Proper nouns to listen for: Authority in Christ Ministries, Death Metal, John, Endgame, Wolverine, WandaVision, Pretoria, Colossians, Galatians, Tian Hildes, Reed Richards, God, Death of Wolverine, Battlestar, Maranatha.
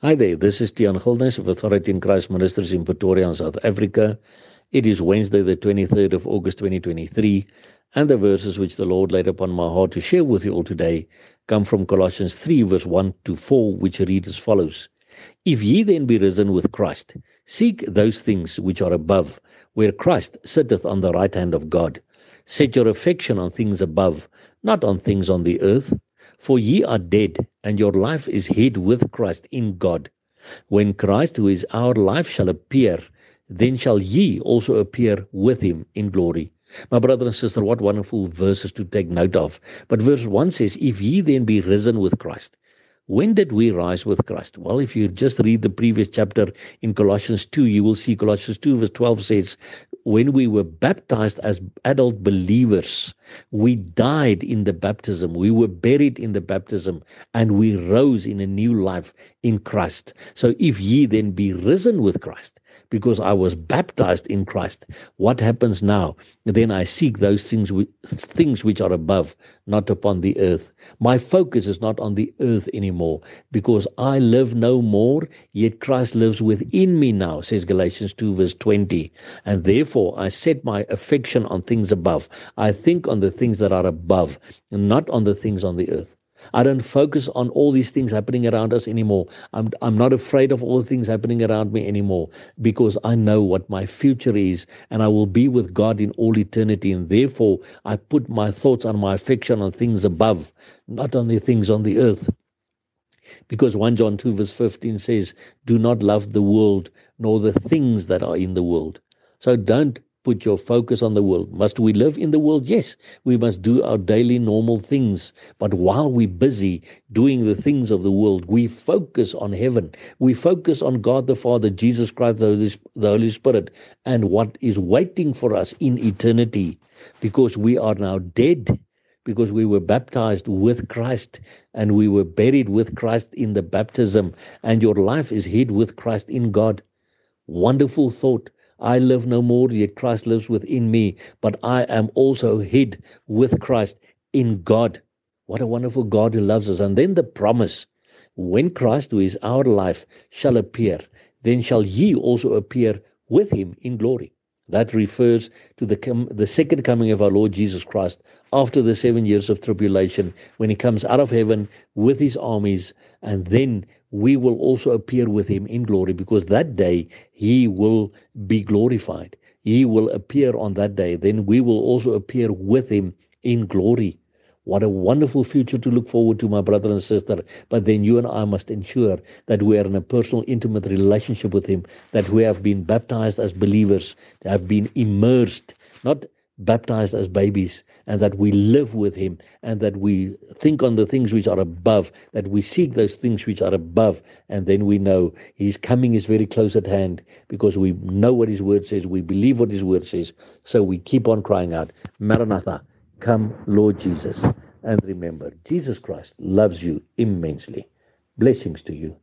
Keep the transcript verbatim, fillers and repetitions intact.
Hi there, this is Tian Hildes of Authority in Christ Ministries in Pretoria in South Africa. It is Wednesday the twenty-third of August twenty twenty-three, and the verses which the Lord laid upon my heart to share with you all today come from Colossians three verse one to four, which read as follows. If ye then be risen with Christ, seek those things which are above, where Christ sitteth on the right hand of God. Set your affection on things above, not on things on the earth. For ye are dead, and your life is hid with Christ in God. When Christ, who is our life, shall appear, then shall ye also appear with him in glory. My brother and sister, what wonderful verses to take note of. But verse one says, if ye then be risen with Christ. When did we rise with Christ? Well, if you just read the previous chapter in Colossians two, you will see Colossians two verse twelve says, when we were baptized as adult believers, we died in the baptism, we were buried in the baptism, and we rose in a new life in Christ. So if ye then be risen with Christ, because I was baptized in Christ, what happens now? Then I seek those things which, things which are above, not upon the earth. My focus is not on the earth anymore, because I live no more, yet Christ lives within me now, says Galatians two verse twenty. And therefore I set my affection on things above. I think on the things that are above, and not on the things on the earth. I don't focus on all these things happening around us anymore. I'm, I'm not afraid of all the things happening around me anymore, because I know what my future is, and I will be with God in all eternity. And therefore, I put my thoughts and my affection on things above, not on the things on the earth. Because first John two verse fifteen says, do not love the world, nor the things that are in the world. So don't put your focus on the world. Must we live in the world? Yes, we must do our daily normal things. But while we're busy doing the things of the world, we focus on heaven. We focus on God the Father, Jesus Christ, the Holy Spirit, and what is waiting for us in eternity, because we are now dead, because we were baptized with Christ, and we were buried with Christ in the baptism, and your life is hid with Christ in God. Wonderful thought. I live no more, yet Christ lives within me, but I am also hid with Christ in God. What a wonderful God who loves us. And then the promise, when Christ, who is our life, shall appear, then shall ye also appear with him in glory. That refers to the, com- the second coming of our Lord Jesus Christ after the seven years of tribulation, when he comes out of heaven with his armies, and then we will also appear with him in glory, because that day he will be glorified. He will appear on that day. Then we will also appear with him in glory. What a wonderful future to look forward to, my brother and sister. But then you and I must ensure that we are in a personal, intimate relationship with him, that we have been baptized as believers, have been immersed, not baptized as babies, and that we live with him, and that we think on the things which are above, that we seek those things which are above, and then we know his coming is very close at hand, because we know what his word says, we believe what his word says, so we keep on crying out, Maranatha, come Lord Jesus. And remember, Jesus Christ loves you immensely. Blessings to you.